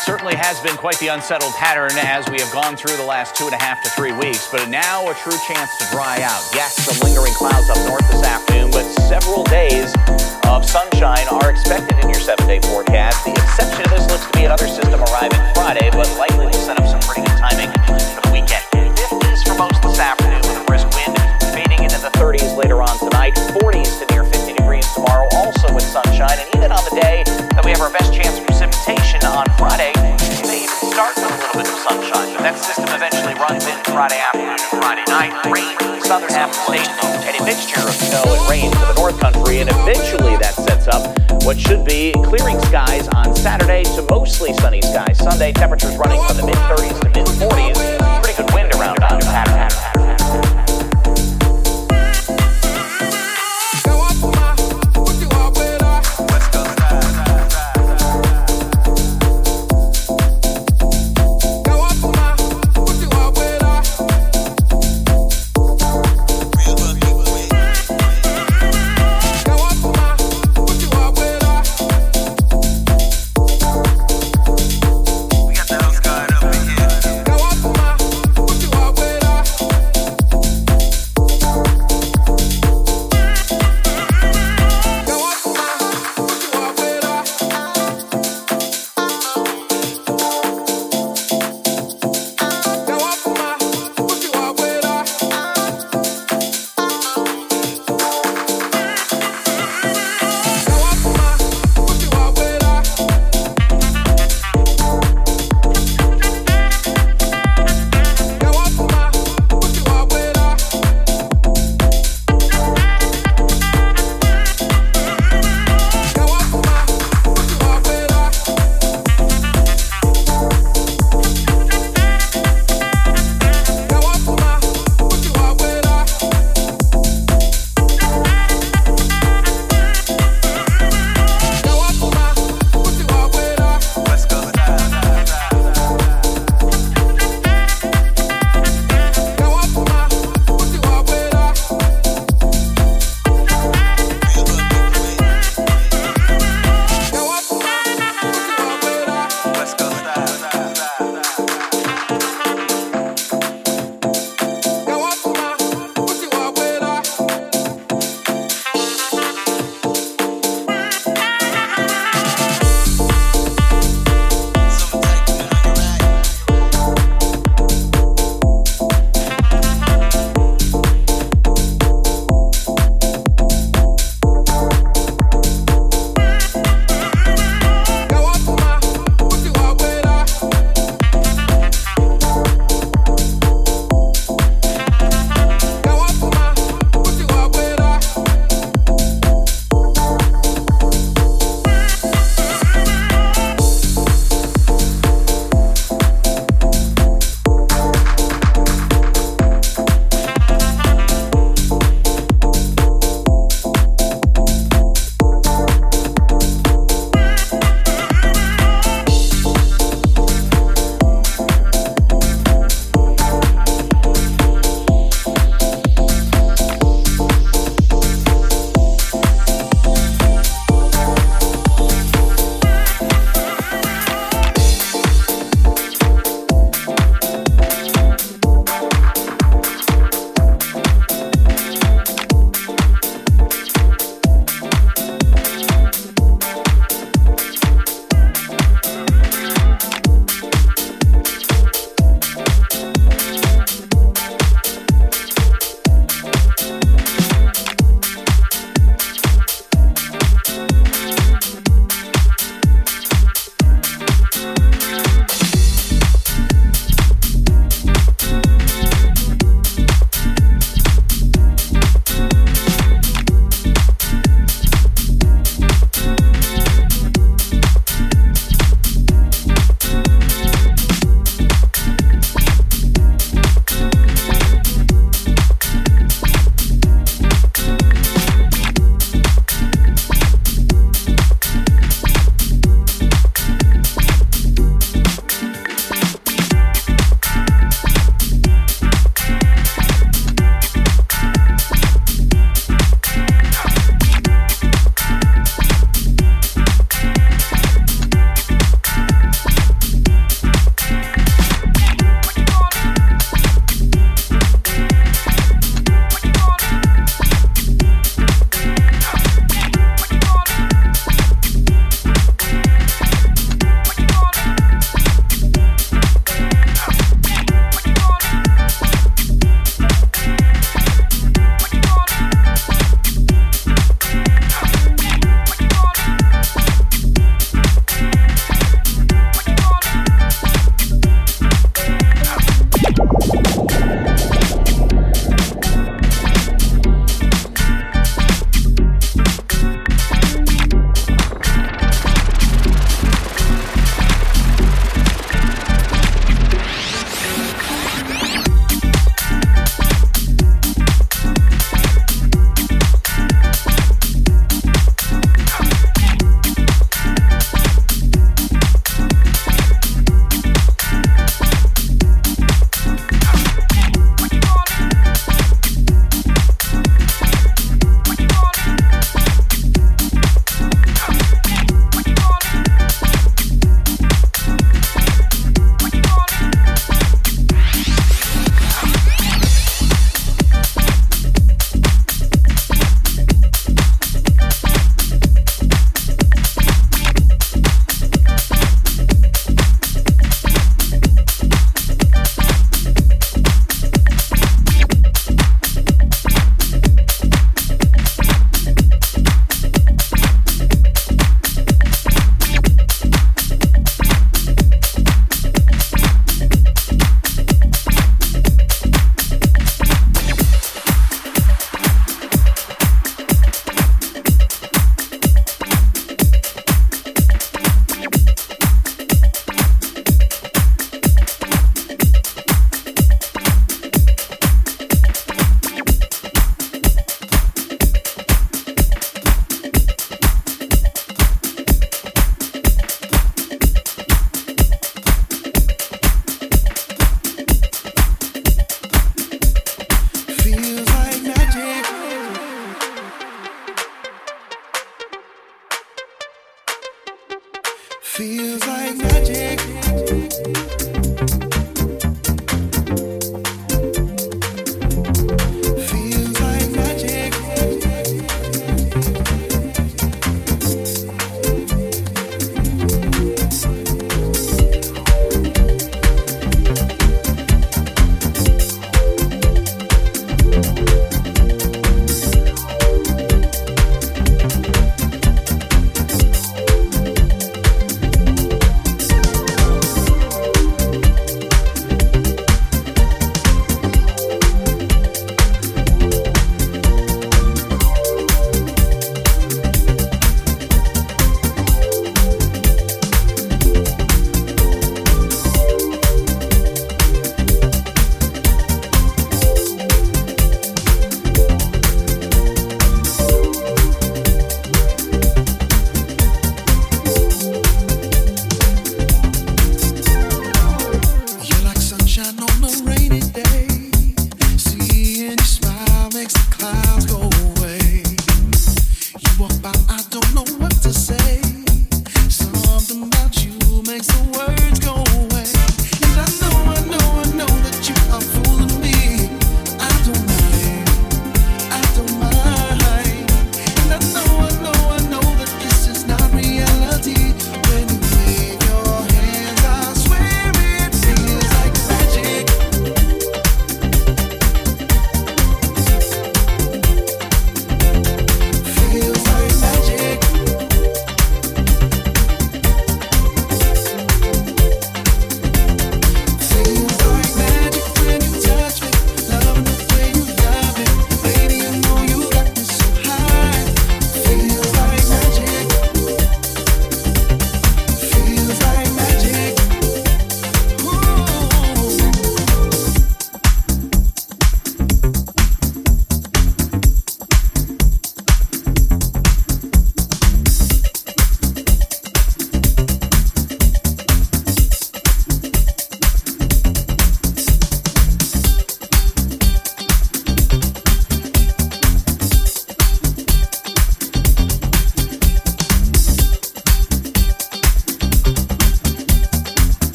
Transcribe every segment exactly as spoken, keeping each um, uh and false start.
This certainly has been quite the unsettled pattern as we have gone through the last two and a half to three weeks, but now a true chance to dry out. Yes, some lingering clouds up north this afternoon, but several days of sunshine are expected in your seven-day forecast. The exception to this looks to be another system arriving Friday, but likely to set up some pretty good timing for the weekend. fifties for most this afternoon with a brisk wind, fading into the thirties later on tonight, forties to near fifty degrees tomorrow, also with sunshine, and even on the day that we have our best chance for precipitation on Friday, it may even start with a little bit of sunshine, but that system eventually runs in Friday afternoon and Friday night. Rain in the southern half of the state and a mixture of snow and rain for the North Country, and eventually that sets up what should be clearing skies on Saturday to mostly sunny skies Sunday. Temperatures running from the mid-thirties to mid-forties. Pretty good wind around about pattern. Go on.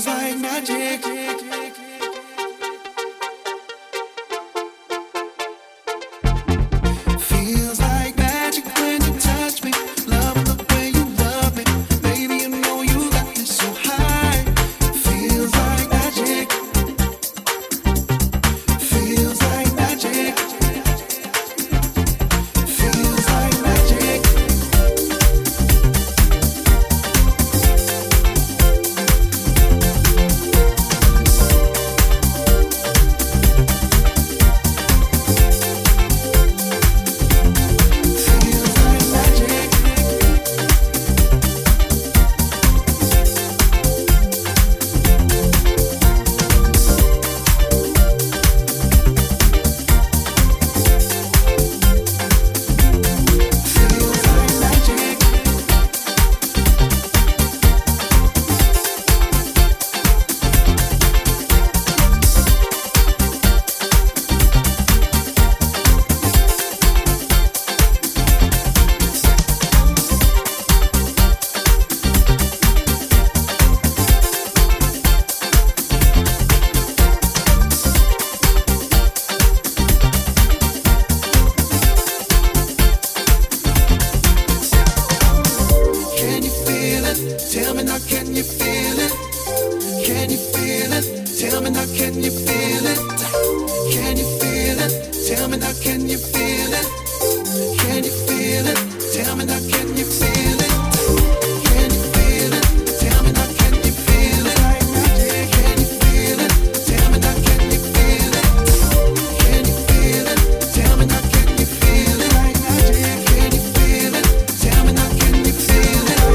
feels like magic. Feels like magic when you touch me. Love the way you love me. Baby, you know you got me so high. Feels like magic. Feels like magic. Feels like magic. Tell me now, can you feel it? Can you feel it? Tell me now, can you feel it? Can you feel it? Tell me now, can you feel it? Can you feel it? Tell me now, can you feel it? Can you feel it? Tell me now, can you feel it? Can you feel it? Tell me now, can you feel it? Can you feel it? Tell me now, can you feel it? Can you feel it? Tell me now, can you feel it?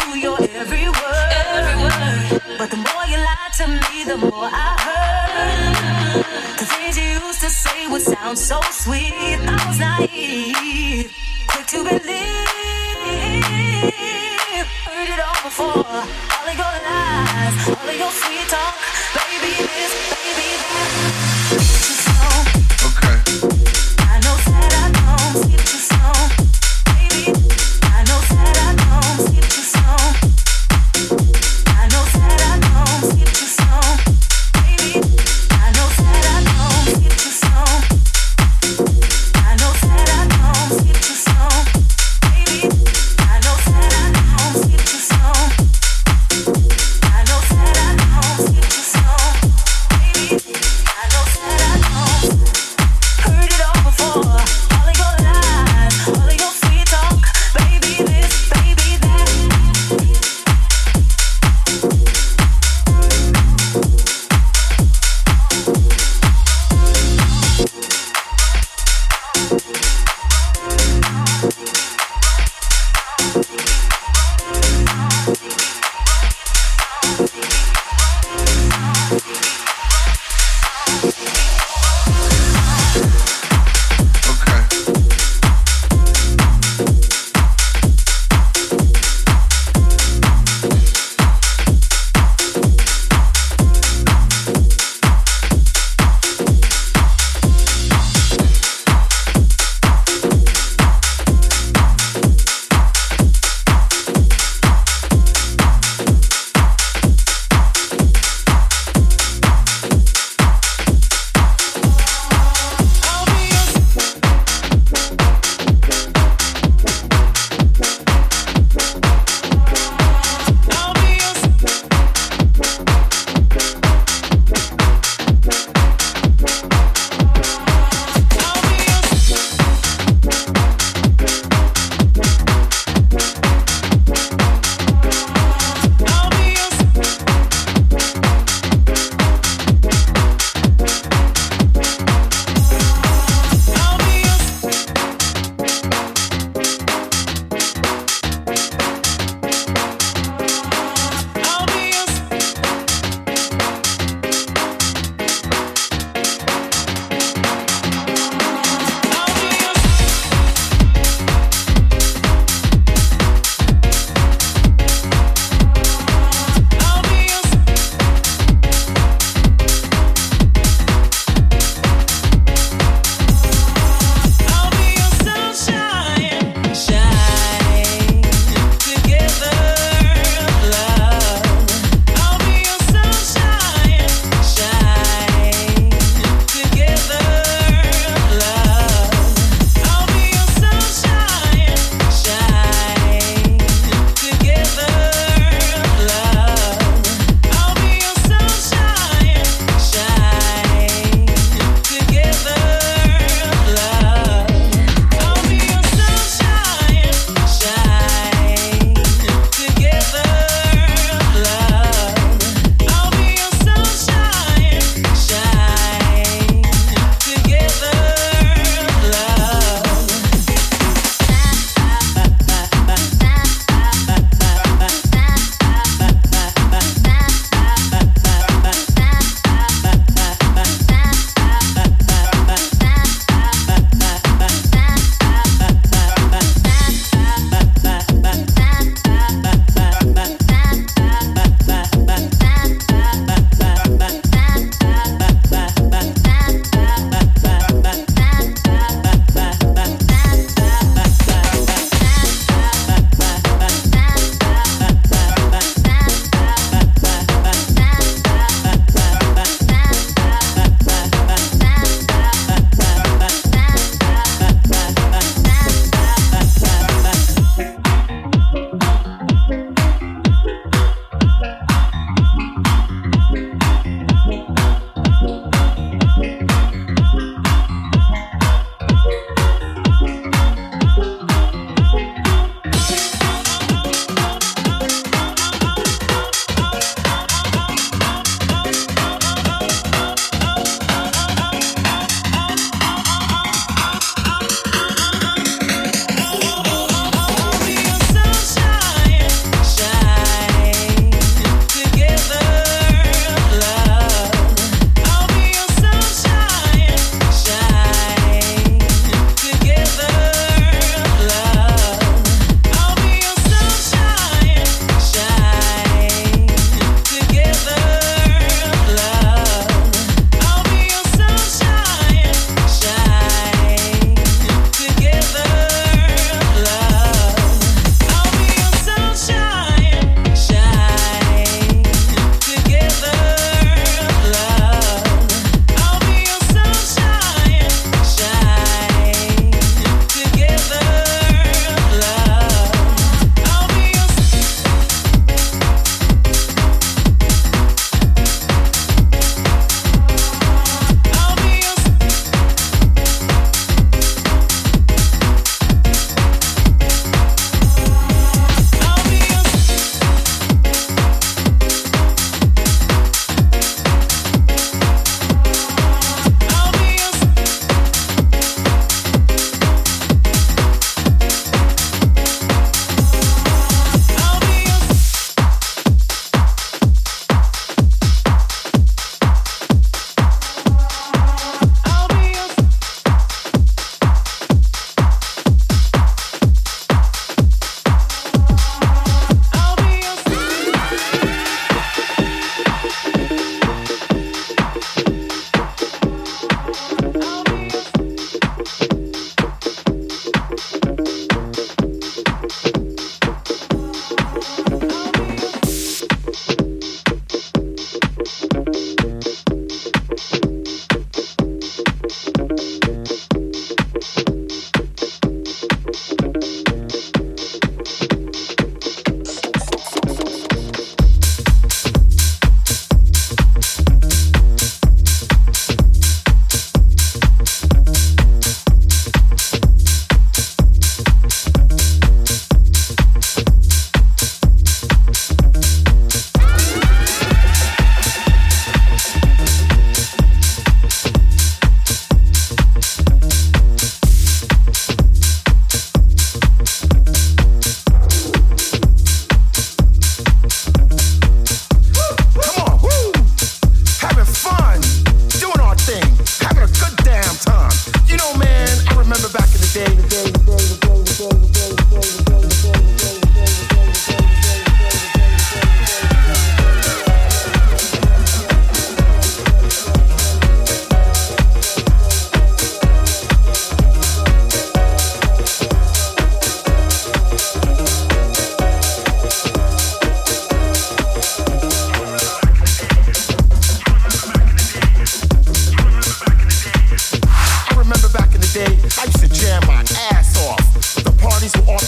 to your every word. every word. But the more you lied to me, the more I heard. The things you used to say would sound so sweet. I was naive, quick to believe. Heard it all before. All of your lies, all of your sweet talk. Baby this, baby that. Get you so. Okay. Baby,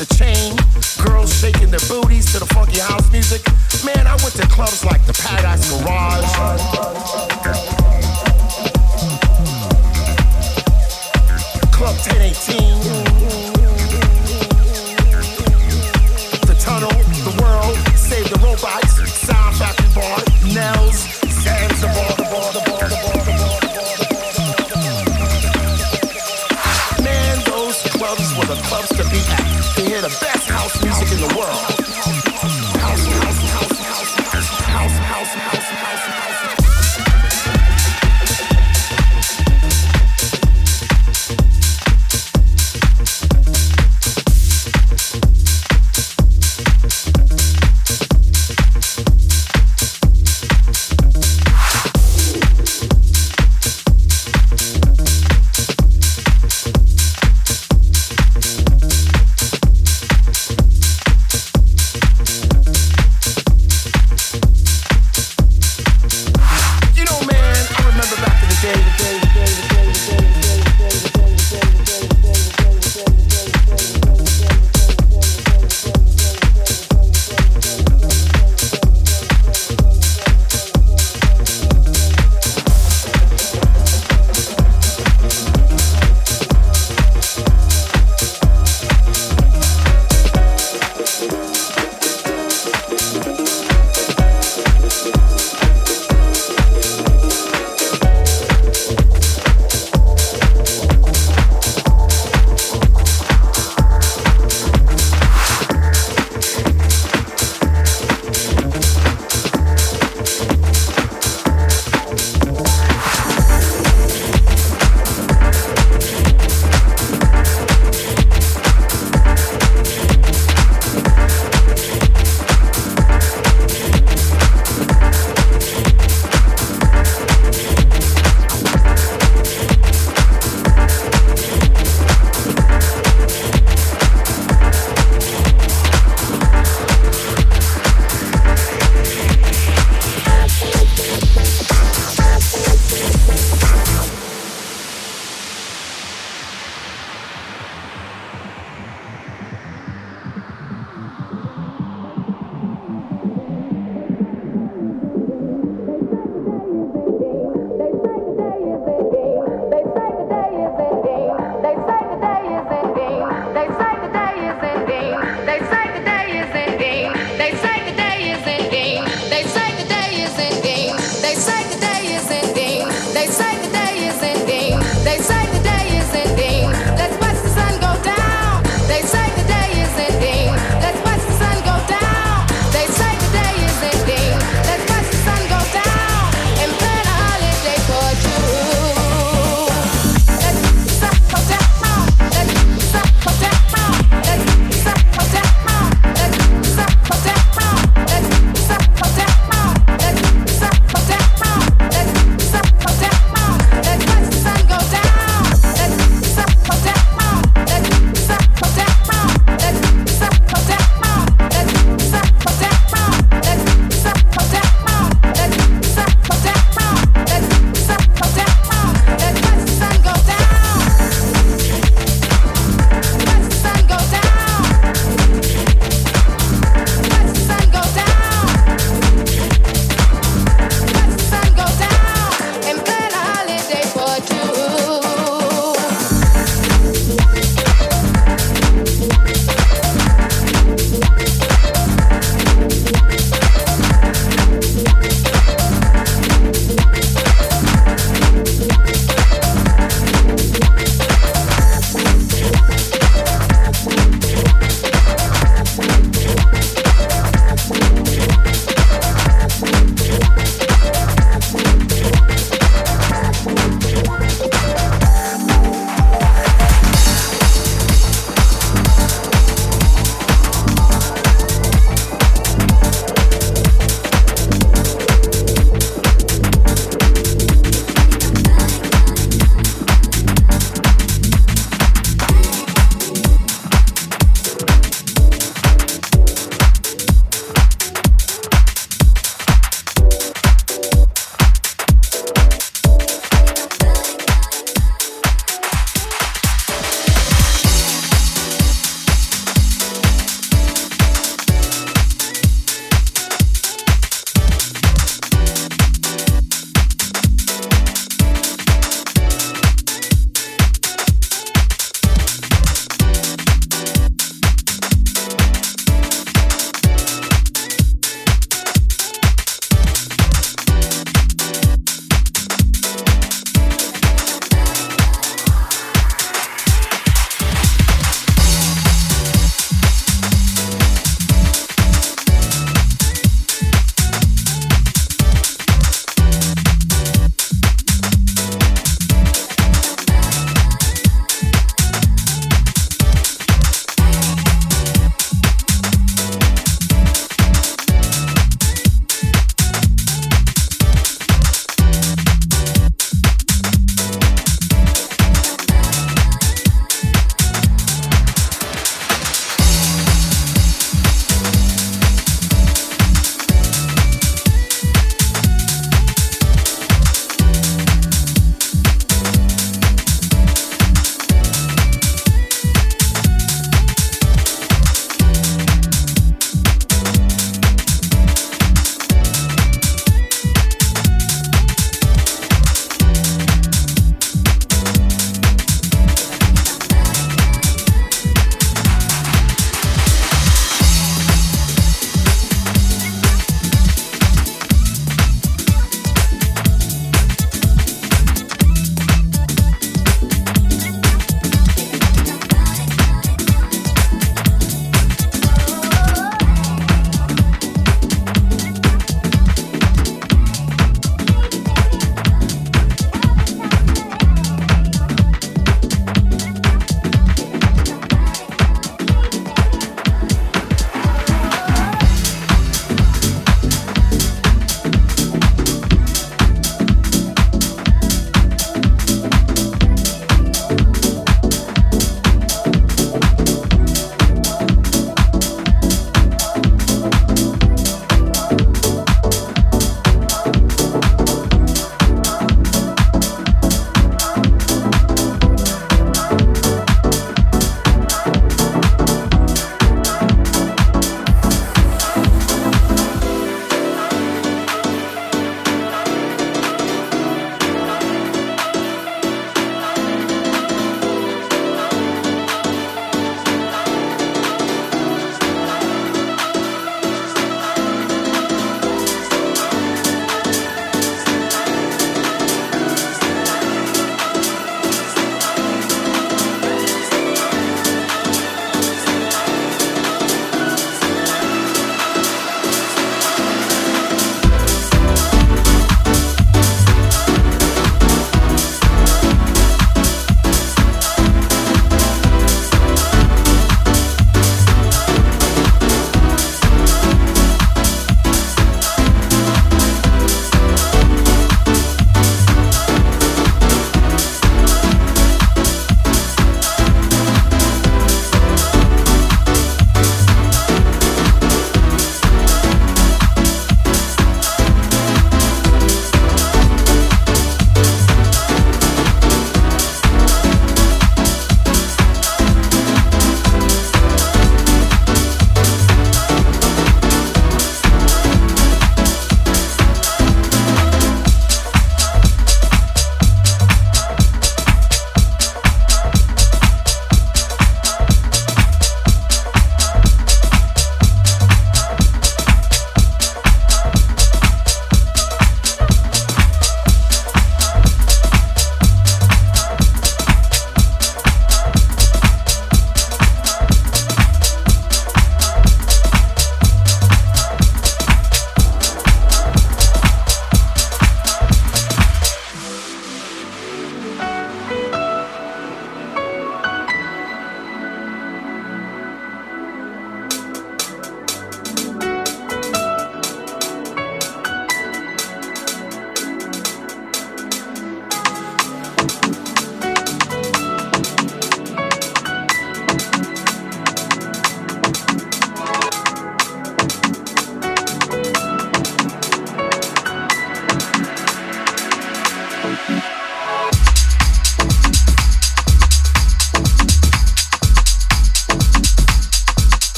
the chain, girls shaking their booties to the funky house music. Man, I went to clubs like the Paradise Garage, Club ten eighteen, The Tunnel, The World, Save the Robots, Sound Factory Bar, Nels, Sam's the Bar, the Bar, the Bar, the Bar, the Bar, the Bar. Man, those clubs were the clubs to be at. To hear the best house music in the world. House, house, house, house, house, house, house, house, house, house, house.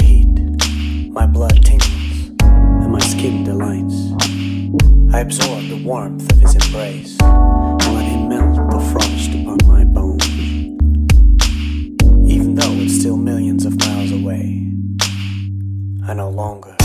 the heat. My blood tingles and my skin delights. I absorb the warmth of his embrace and let him melt the frost upon my bones. Even though it's still millions of miles away, I no longer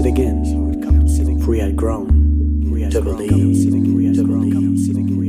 sit again, for he had grown to believe.